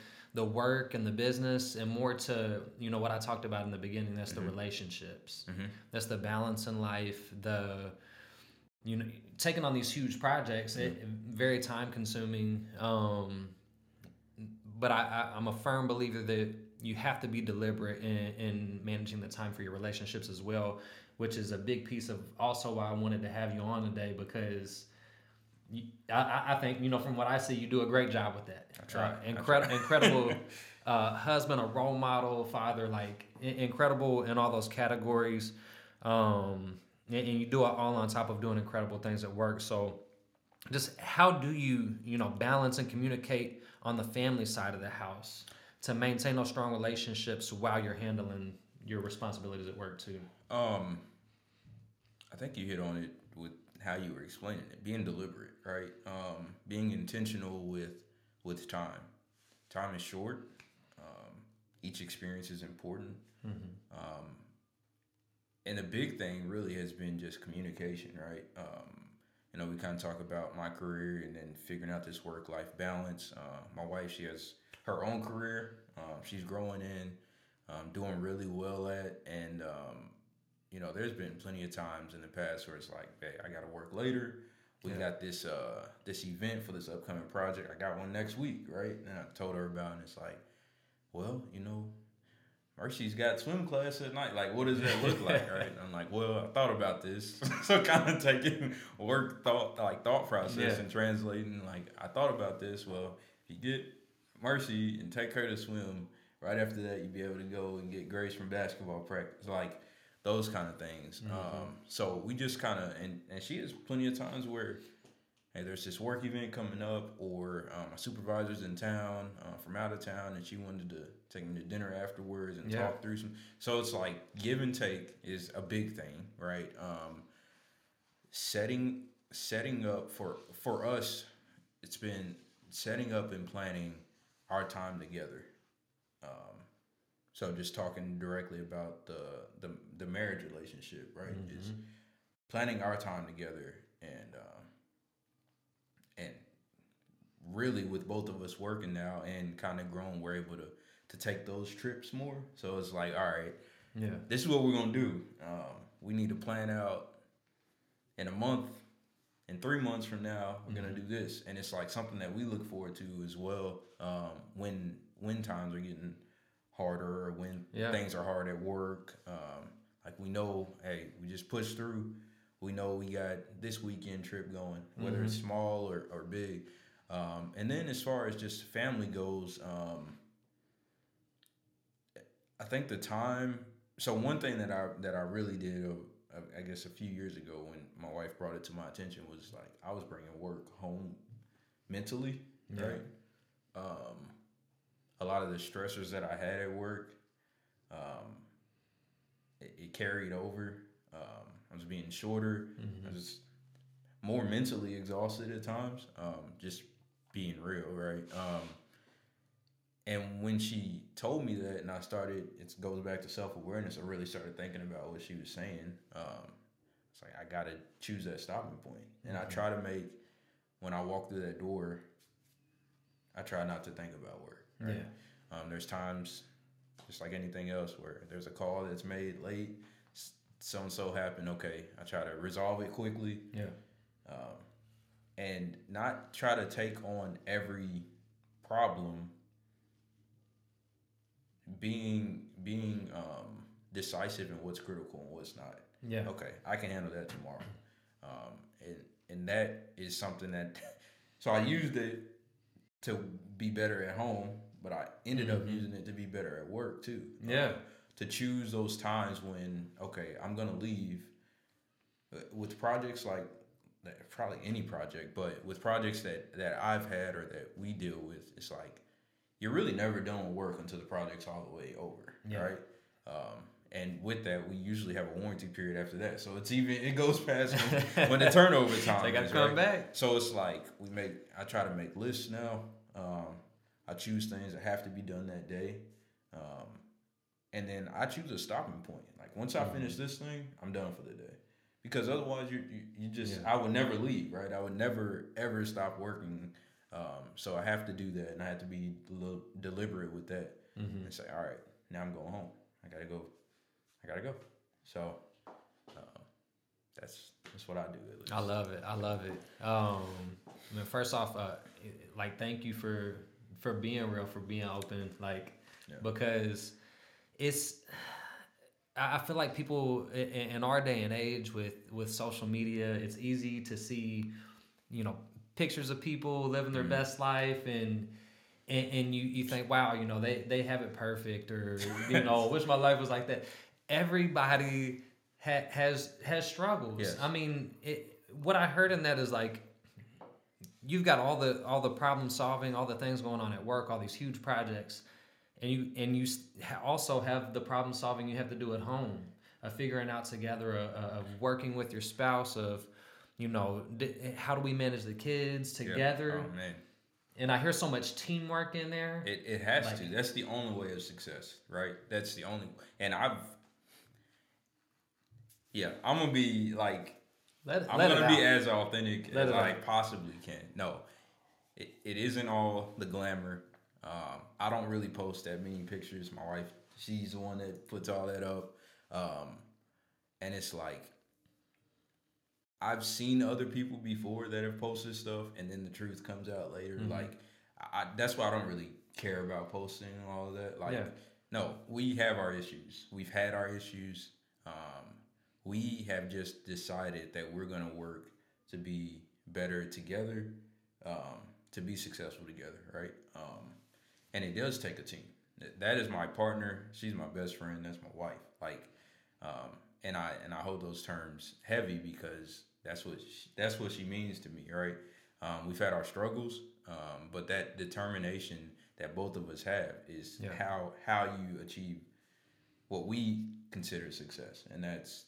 work and the business, and more to, you know, what I talked about in the beginning. That's the relationships. Mm-hmm. That's the balance in life. You know, taking on these huge projects, very time consuming. But I'm a firm believer that you have to be deliberate in managing the time for your relationships as well, which is a big piece of also why I wanted to have you on today, because I think, you know, from what I see, you do a great job with that. I try. Incredible husband, a role model, father, like incredible in all those categories. And you do it all on top of doing incredible things at work. So just how do you balance and communicate on the family side of the house to maintain those strong relationships while you're handling your responsibilities at work too? I think you hit on it with how you were explaining it. Being deliberate, right? Being intentional with time. Time is short. Each experience is important. Mm-hmm. And the big thing really has been just communication, right? You know, we kind of talk about my career and then figuring out this work-life balance. My wife, she has her own career. She's growing in, doing really well at, and, You know, there's been plenty of times in the past where it's like, hey, I got to work later. We got this this event for this upcoming project. I got one next week, right? And I told her about it, and it's like, well, you know, Mercy's got swim class at night. Like, what does that look like, right? And I'm like, well, I thought about this. So kind of taking work thought process and translating. Like, I thought about this. Well, if you get Mercy and take her to swim, right after that, you'd be able to go and get Grace from basketball practice. Like, those kind of things. Mm-hmm. So we just kind of, and she has plenty of times where, hey, there's this work event coming up, or my supervisor's in town from out of town, and she wanted to take me to dinner afterwards and talk through some. So it's like give and take is a big thing, right? Setting up for us, it's been setting up and planning our time together. So just talking directly about the marriage relationship, right? Mm-hmm. Is planning our time together and really with both of us working now and kind of grown, we're able to take those trips more. So it's like, all right, this is what we're gonna do. We need to plan out in a month, in 3 months from now, we're gonna do this, and it's like something that we look forward to as well. When times are getting harder, or when things are hard at work, like we know, hey, we just push through. We know we got this weekend trip going, whether it's small or big. And then as far as just family goes, I think the time. So one thing that I really did, I guess, a few years ago when my wife brought it to my attention was like I was bringing work home mentally, right? A lot of the stressors that I had at work, it carried over. I was being shorter. Mm-hmm. I was more mentally exhausted at times, just being real, right? And when she told me that and I started, it goes back to self-awareness, I really started thinking about what she was saying. It's like, I got to choose that stopping point. And I try to make, when I walk through that door, I try not to think about work. Right? Yeah. There's times, just like anything else, where there's a call that's made late, so and so happened. Okay, I try to resolve it quickly. Yeah. And not try to take on every problem. Being decisive in what's critical and what's not. Yeah. Okay, I can handle that tomorrow. And that is something that. So I used it to be better at home, but I ended up using it to be better at work too. Yeah. To choose those times when, okay, I'm going to leave. With projects like, probably any project, but with projects that I've had or that we deal with, it's like, you're really never done with work until the project's all the way over, right? And with that, we usually have a warranty period after that. So it goes past when the turnover time. They got to come back. So it's like, I try to make lists now. I choose things that have to be done that day. And then I choose a stopping point. Like, once I finish this thing, I'm done for the day. Because otherwise, you just, I would never leave, right? I would never, ever stop working. So I have to do that, and I have to be deliberate with that. Mm-hmm. And say, all right, now I'm going home. I got to go. So that's what I do. At least. I love it. I mean, first off, like, thank you for being real, for being open, like, because it's, I feel like people in our day and age with social media, it's easy to see, you know, pictures of people living their best life and you think, wow, you know, they have it perfect, or, you know, wish my life was like that. Everybody has struggles. Yes. I mean, what I heard in that is like, you've got all the problem solving, all the things going on at work, all these huge projects, and you also have the problem solving you have to do at home, of figuring out together, of working with your spouse, of, you know, how do we manage the kids together? Yep. Oh, man. And I hear so much teamwork in there. It has to. That's the only way of success, right? That's the only way. And I'm going to be like, I'm going to be as authentic as I possibly can. No, it isn't all the glamour. I don't really post that many pictures. My wife, she's the one that puts all that up. And it's like, I've seen other people before that have posted stuff, and then the truth comes out later. Mm-hmm. Like, that's why I don't really care about posting and all of that. Like, yeah. No, we have our issues. We've had our issues. We have just decided that we're going to work to be better together, to be successful together, right? And it does take a team. That is my partner. She's my best friend. That's my wife. Like, and I hold those terms heavy because that's what she means to me, right? We've had our struggles, but that determination that both of us have is how you achieve what we consider success, and that's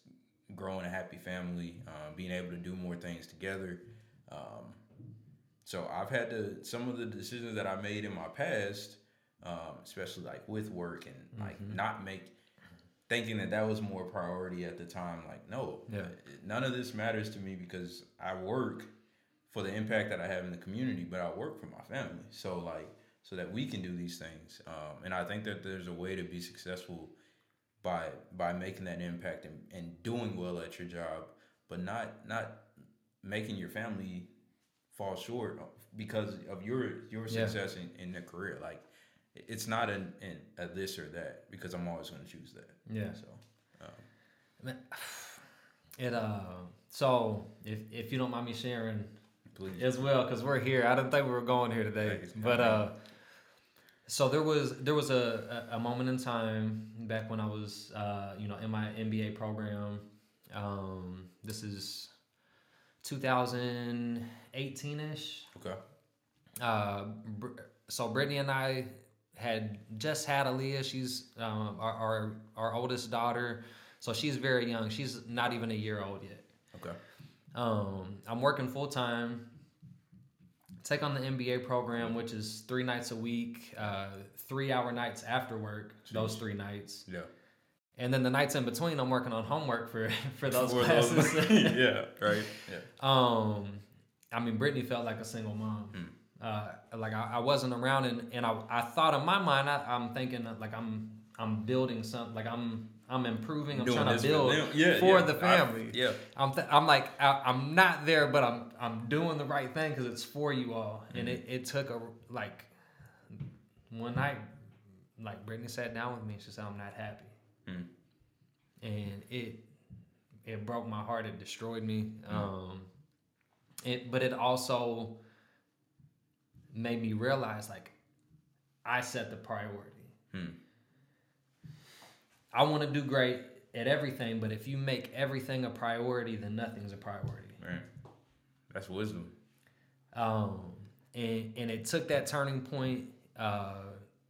growing a happy family, being able to do more things together. So I've had to, some of the decisions that I made in my past, especially like with work and like not make, thinking that was more priority at the time. Like, no, none of this matters to me because I work for the impact that I have in the community, but I work for my family. So like, so that we can do these things. And I think that there's a way to be successful by making that impact and doing well at your job, but not making your family fall short because of your success in their career. Like, it's not a this or that, because I'm always going to choose that. Yeah. So, so if you don't mind me sharing, please, as well, because we're here. I didn't think we were going here today, but so there was a moment in time back when I was in my MBA program. This is 2018-ish. Okay. So Brittany and I had just had Aaliyah. She's our oldest daughter, so she's very young. She's not even a year old yet. Okay. I'm working full time. Take on the MBA program, which is 3 nights a week, 3-hour nights after work. Jeez. Those 3 nights. Yeah. And then the nights in between, I'm working on homework for those classes. Yeah. Right. Yeah. I mean, Brittany felt like a single mom. Mm. Like I wasn't around, and I thought in my mind, I'm thinking that, like, I'm building something, like I'm improving. I'm trying to build for the family. Yeah. I'm not there, but I'm doing the right thing because it's for you all. Mm-hmm. And it took one night, like, Brittany sat down with me and she said, "I'm not happy." Mm-hmm. And it broke my heart. It destroyed me. Mm-hmm. But it also made me realize, like, I set the priority. I want to do great at everything, but if you make everything a priority, then nothing's a priority. Right. That's wisdom. And it took that turning point.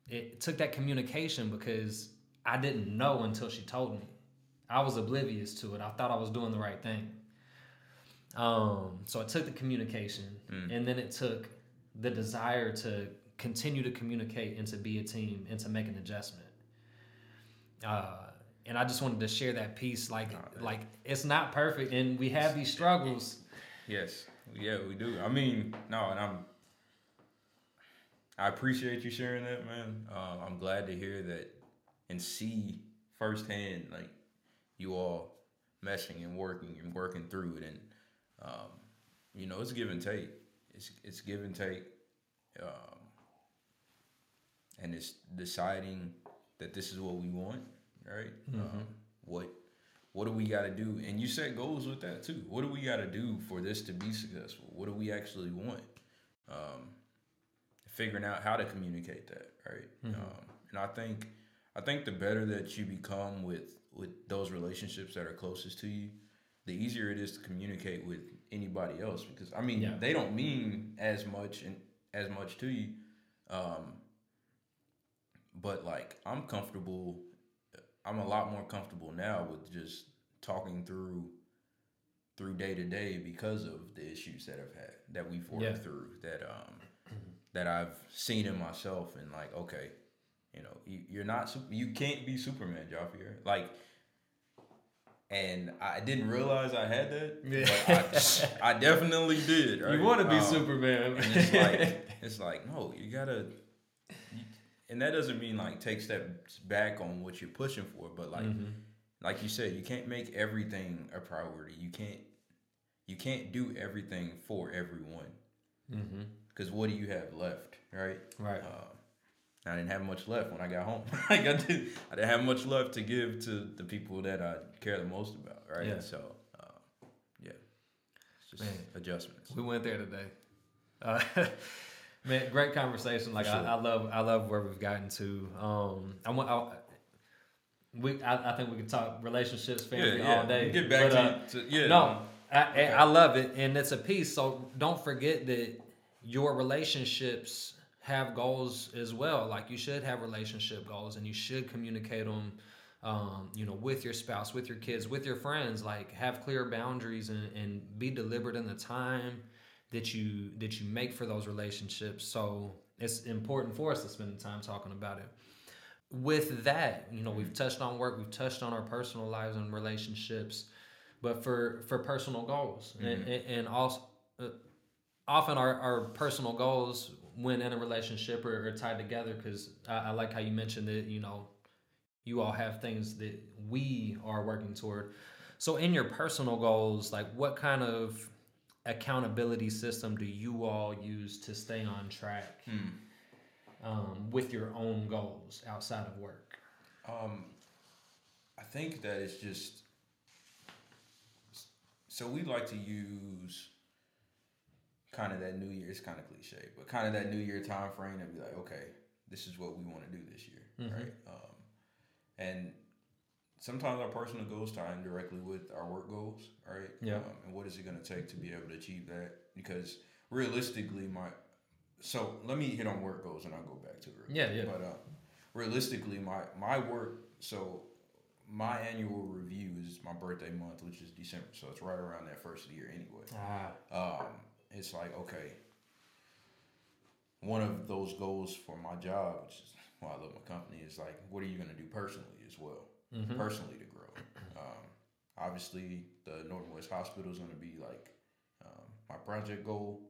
It took that communication, because I didn't know until she told me. I was oblivious to it. I thought I was doing the right thing. So it took the communication, and then it took the desire to continue to communicate and to be a team and to make an adjustment. And I just wanted to share that piece. Like it's not perfect, and we have these struggles. Yes, yeah, we do. I mean, no, and I appreciate you sharing that, man. I'm glad to hear that and see firsthand, like, you all meshing and working through it, and it's give and take. It's give and take, and it's deciding that this is what we want, right? Mm-hmm. What do we got to do? And you set goals with that too. What do we got to do for this to be successful? What do we actually want? Figuring out how to communicate that, right? Mm-hmm. And I think the better that you become with those relationships that are closest to you, the easier it is to communicate with anybody else, because they don't mean as much to you. But like, I'm a lot more comfortable now with just talking through day to day because of the issues that I've had, that we've worked through, that I've seen in myself, and like, okay, you can't be Superman, JaFayre. Like, and I didn't realize I had that, but I definitely did. Right? You want to be Superman. And it's like, no, you gotta. And that doesn't mean, like, take steps back on what you're pushing for, but like, like you said, you can't make everything a priority. You can't do everything for everyone. Mm-hmm. Because what do you have left, right? Right. I didn't have much left when I got home. Like I didn't have much left to give to the people that I care the most about, right? Yeah. So, yeah, it's just adjustments. We went there today. Man, great conversation. Like sure. I love where we've gotten to. I think we could talk relationships, family all day. We get back I love it, and it's a piece. So don't forget that your relationships have goals as well. Like you should have relationship goals, and you should communicate them, with your spouse, with your kids, with your friends. Like have clear boundaries and be deliberate in the time that you make for those relationships. So it's important for us to spend the time talking about it. With that, we've touched on work, we've touched on our personal lives and relationships, but for personal goals, and also often our personal goals when in a relationship are tied together, because I like how you mentioned that, you all have things that we are working toward. So in your personal goals, like what kind of accountability system do you all use to stay on track with your own goals outside of work? I think that it's just, so we like to use kind of that New Year, it's kind of cliche, but kind of that New Year time frame and be like, okay, this is what we want to do this year, right? And sometimes our personal goals tie in directly with our work goals, right? Yeah. And what is it going to take to be able to achieve that? Because realistically, so let me hit on work goals and I'll go back to it. But realistically, my work, so my annual review is my birthday month, which is December. So it's right around that first of the year anyway. It's like, okay, one of those goals for my job, which is why I love my company, is like, what are you going to do personally as well? Mm-hmm. Personally to grow. Obviously, the Norton West Hospital is going to be like my project goal.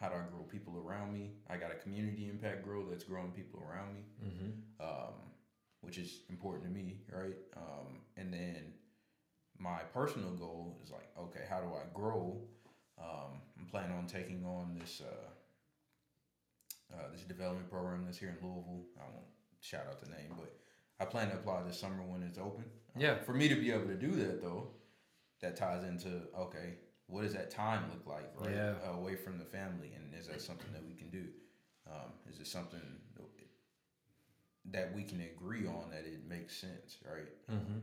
How do I grow people around me? I got a community impact goal that's growing people around me, which is important to me, right? And then my personal goal is like, okay, how do I grow? I'm planning on taking on this this development program that's here in Louisville. I won't shout out the name, but I plan to apply this summer when it's open. For me to be able to do that, though, that ties into, okay, what does that time look like, right? Away from the family, and is that something that we can do? Is it something that we can agree on that it makes sense, right?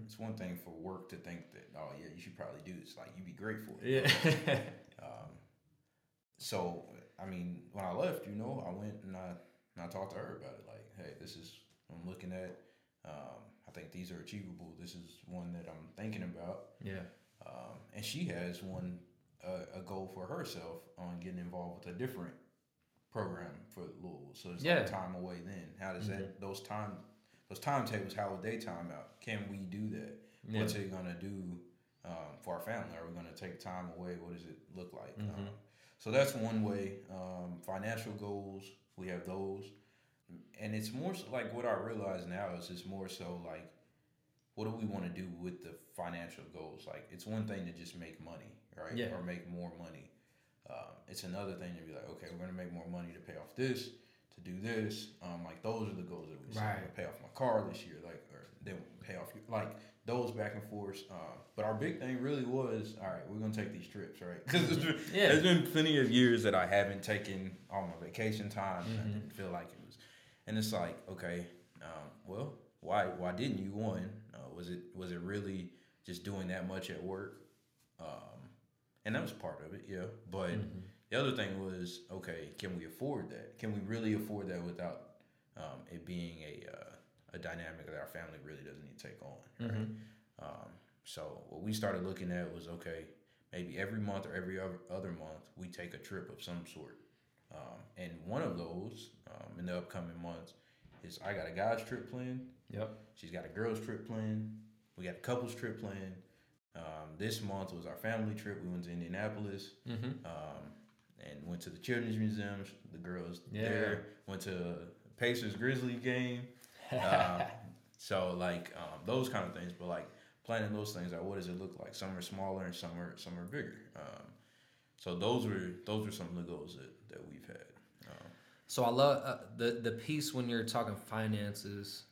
It's one thing for work to think that, oh, yeah, you should probably do this. Like, you'd be great for it. Yeah. So, I mean, when I left, I went and I talked to her about it. Like, hey, this is what I'm looking at. I think these are achievable. This is one that I'm thinking about. And she has a goal for herself on getting involved with a different program for Louisville. So it's like time away then. How does that, those timetables, how would they time out? Can we do that? Yeah. What's it going to do for our family? Are we going to take time away? What does it look like? So that's one way. Financial goals, we have those. And it's more so like what I realize now is it's more so like, what do we want to do with the financial goals? Like, it's one thing to just make money, right? Or make more money. It's another thing to be like, okay, we're going to make more money to pay off this, to do this. Like, those are the goals that we set. I'm going to pay off my car this year, like, or then pay off, like, those back and forth. But our big thing really was, all right, we're going to take these trips, right? Because there's been plenty of years that I haven't taken all my vacation time, and I didn't feel like it. And it's like, okay, well, why didn't you? One, was it really just doing that much at work? And that was part of it, yeah. But the other thing was, okay, can we afford that? Can we really afford that without it being a dynamic that our family really doesn't need to take on, right? So what we started looking at was, okay, maybe every month or every other month we take a trip of some sort. And one of those in the upcoming months is I got a guy's trip planned. She's got a girl's trip planned. We got a couple's trip planned. This month was our family trip. We went to Indianapolis and went to the Children's Museum. The girls there went to a Pacers Grizzlies game. So like those kind of things. But like planning those things out. What does it look like? Some are smaller and some are bigger. So those were some of the goals that we've had. So I love the piece when you're talking finances.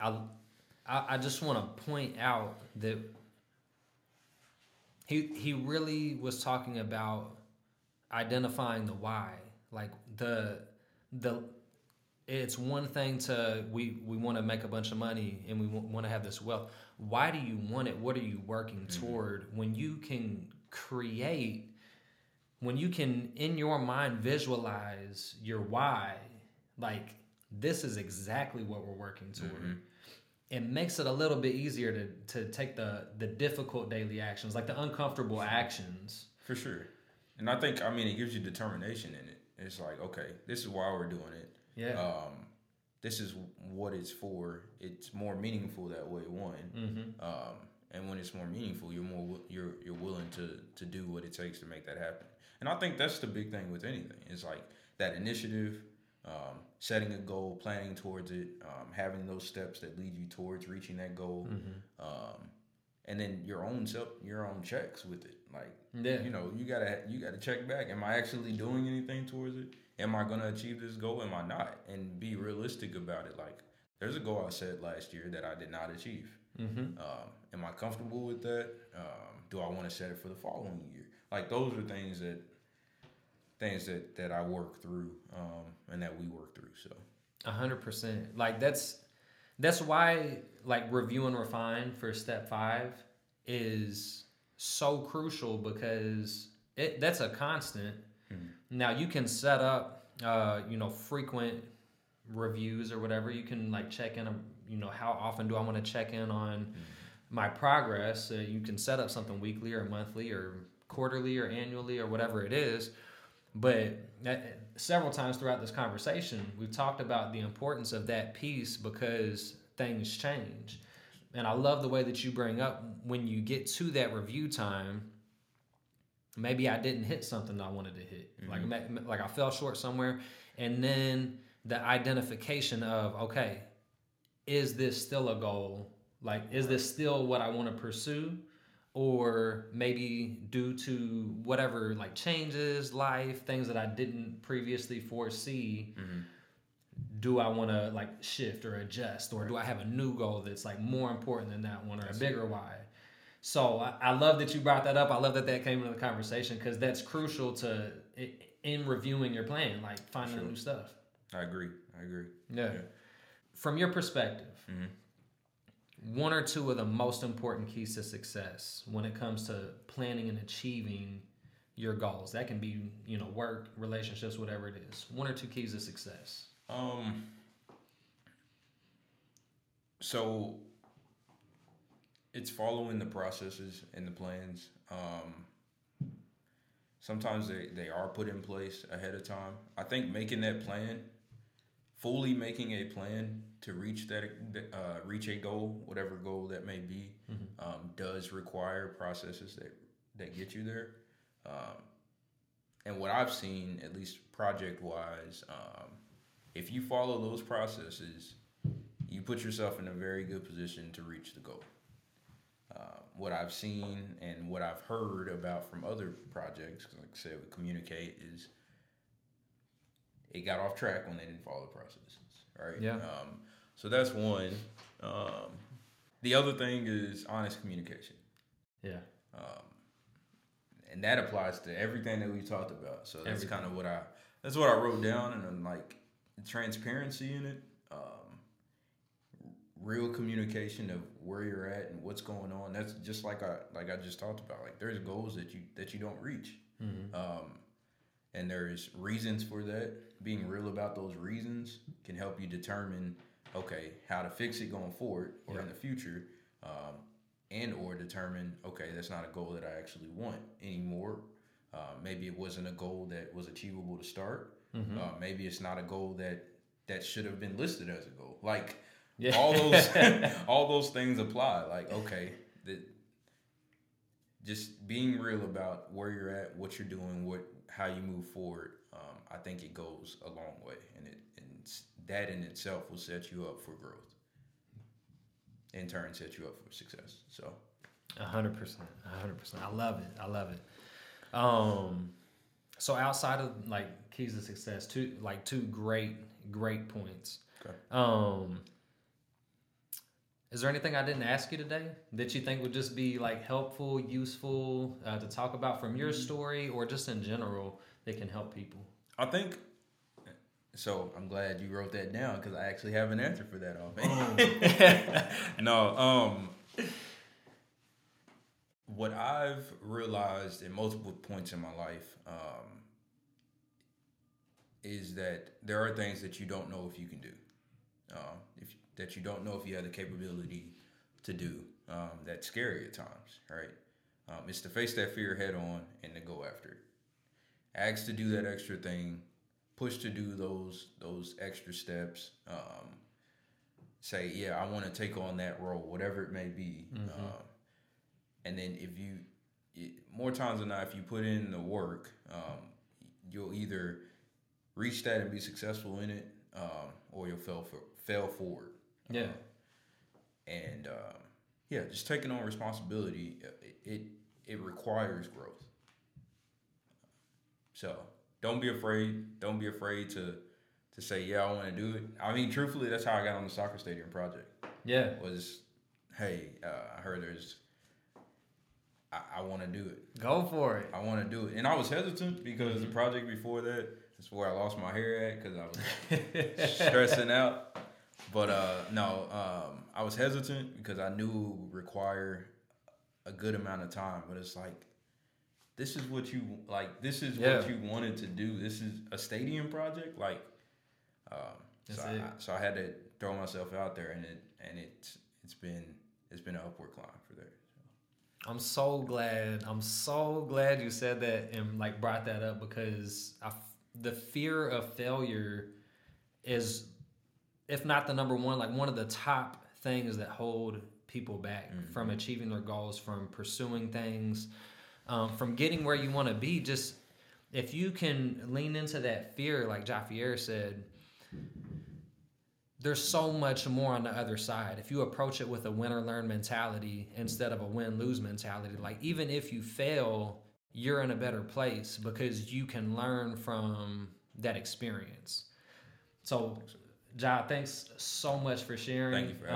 I just want to point out that he really was talking about identifying the why. Like the it's one thing to we want to make a bunch of money and we want to have this wealth. Why do you want it? What are you working toward? When you can create, when you can in your mind visualize your why, like this is exactly what we're working toward. Mm-hmm. It makes it a little bit easier to take the difficult daily actions, like the uncomfortable actions. For sure. And I think, it gives you determination in it. It's like, okay, this is why we're doing it. Yeah. This is what it's for. It's more meaningful that way, one. Mm-hmm. And when it's more meaningful, you're willing to do what it takes to make that happen. And I think that's the big thing with anything. It's like that initiative, setting a goal, planning towards it, having those steps that lead you towards reaching that goal, mm-hmm. And then your own checks with it. Like, yeah. You gotta check back. Am I actually doing anything towards it? Am I gonna achieve this goal? Am I not? And be realistic about it. Like, there's a goal I set last year that I did not achieve. Mm-hmm. Am I comfortable with that? Do I want to set it for the following year? Like, those are things that I work through, and that we work through. So 100%. Like that's why, like, review and refine for step 5 is so crucial, because that's a constant. Mm-hmm. Now you can set up, frequent reviews or whatever. You can like check in, how often do I want to check in on mm-hmm. my progress? You can set up something weekly or monthly or quarterly or annually or whatever it is. But several times throughout this conversation, we've talked about the importance of that piece because things change. And I love the way that you bring up when you get to that review time, maybe I didn't hit something that I wanted to hit. Mm-hmm. Like I fell short somewhere. And then the identification of, okay, is this still a goal? Like, is this still what I want to pursue? Or maybe due to whatever, like changes, life, things that I didn't previously foresee, mm-hmm. do I want to like shift or adjust, or do I have a new goal that's like more important than that one, or that's a bigger why? So I love that you brought that up. I love that came into the conversation, because that's crucial to in reviewing your plan, like finding new stuff. I agree. Yeah. From your perspective, mm-hmm. one or two of the most important keys to success when it comes to planning and achieving your goals. That can be, work, relationships, whatever it is. One or two keys to success. So it's following the processes and the plans. Sometimes they are put in place ahead of time. I think fully making a plan to reach reach a goal, whatever goal that may be, mm-hmm. Does require processes that get you there. And what I've seen, at least project-wise, if you follow those processes, you put yourself in a very good position to reach the goal. What I've seen and what I've heard about from other projects, like I said, we communicate, is it got off track when they didn't follow the processes, right? Yeah. So that's one. The other thing is honest communication. Yeah. And that applies to everything that we talked about. So that's kind of that's what I wrote down, and I'm like, transparency in it, real communication of where you're at and what's going on. That's just like I just talked about. Like, there's goals that you don't reach. Mm-hmm. And there's reasons for that. Being real about those reasons can help you determine, okay, how to fix it going forward or in the future, and or determine, okay, that's not a goal that I actually want anymore. Maybe it wasn't a goal that was achievable to start. Mm-hmm. Maybe it's not a goal that should have been listed as a goal. Like, all those all those things apply. Like, okay, just being real about where you're at, what you're doing, how you move forward, I think it goes a long way, and that in itself will set you up for growth. in turn sets you up for success. So 100%. I love it. So outside of like keys to success, two great points. Okay. Is there anything I didn't ask you today that you think would just be like helpful, useful to talk about from your story or just in general that can help people? I think so. I'm glad you wrote that down because I actually have an answer for that already. No. What I've realized in multiple points in my life is that there are things that you don't know if you can do. That you don't know if you have the capability to do. That's scary at times, right? It's to face that fear head on and to go after it. Ask to do that extra thing. Push to do those extra steps. Say, yeah, I want to take on that role, whatever it may be. Mm-hmm. And then more times than not, if you put in the work, you'll either reach that and be successful in it, or you'll fail forward. Yeah. Just taking on responsibility, it requires growth. So don't be afraid. Don't be afraid to say, yeah, I want to do it. I mean, truthfully, that's how I got on the soccer stadium project. Yeah. Was, hey, I heard there's... I want to do it. Go for it. I want to do it. And I was hesitant because the project before that is where I lost my hair at because I was stressing out. But I was hesitant because I knew it would require a good amount of time. But it's like, this is what you like. This is what you wanted to do. This is a stadium project. Like, so I had to throw myself out there, and it's been an upward climb for there. I'm so glad you said that and like brought that up because the fear of failure is, if not the number one, like one of the top things that hold people back from achieving their goals, from pursuing things, from getting where you want to be. Just if you can lean into that fear, like JaFayre said, there's so much more on the other side. If you approach it with a win-or-learn mentality instead of a win-lose mentality, like even if you fail, you're in a better place because you can learn from that experience. So, Ja, thanks so much for sharing. Thank you for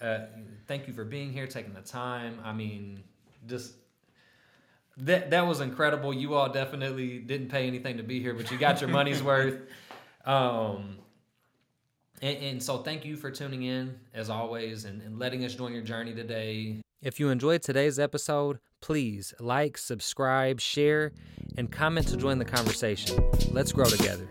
having me. Thank you for being here, taking the time. I mean, just... That was incredible. You all definitely didn't pay anything to be here, but you got your money's worth. And so thank you for tuning in, as always, and letting us join your journey today. If you enjoyed today's episode, please like, subscribe, share, and comment to join the conversation. Let's grow together.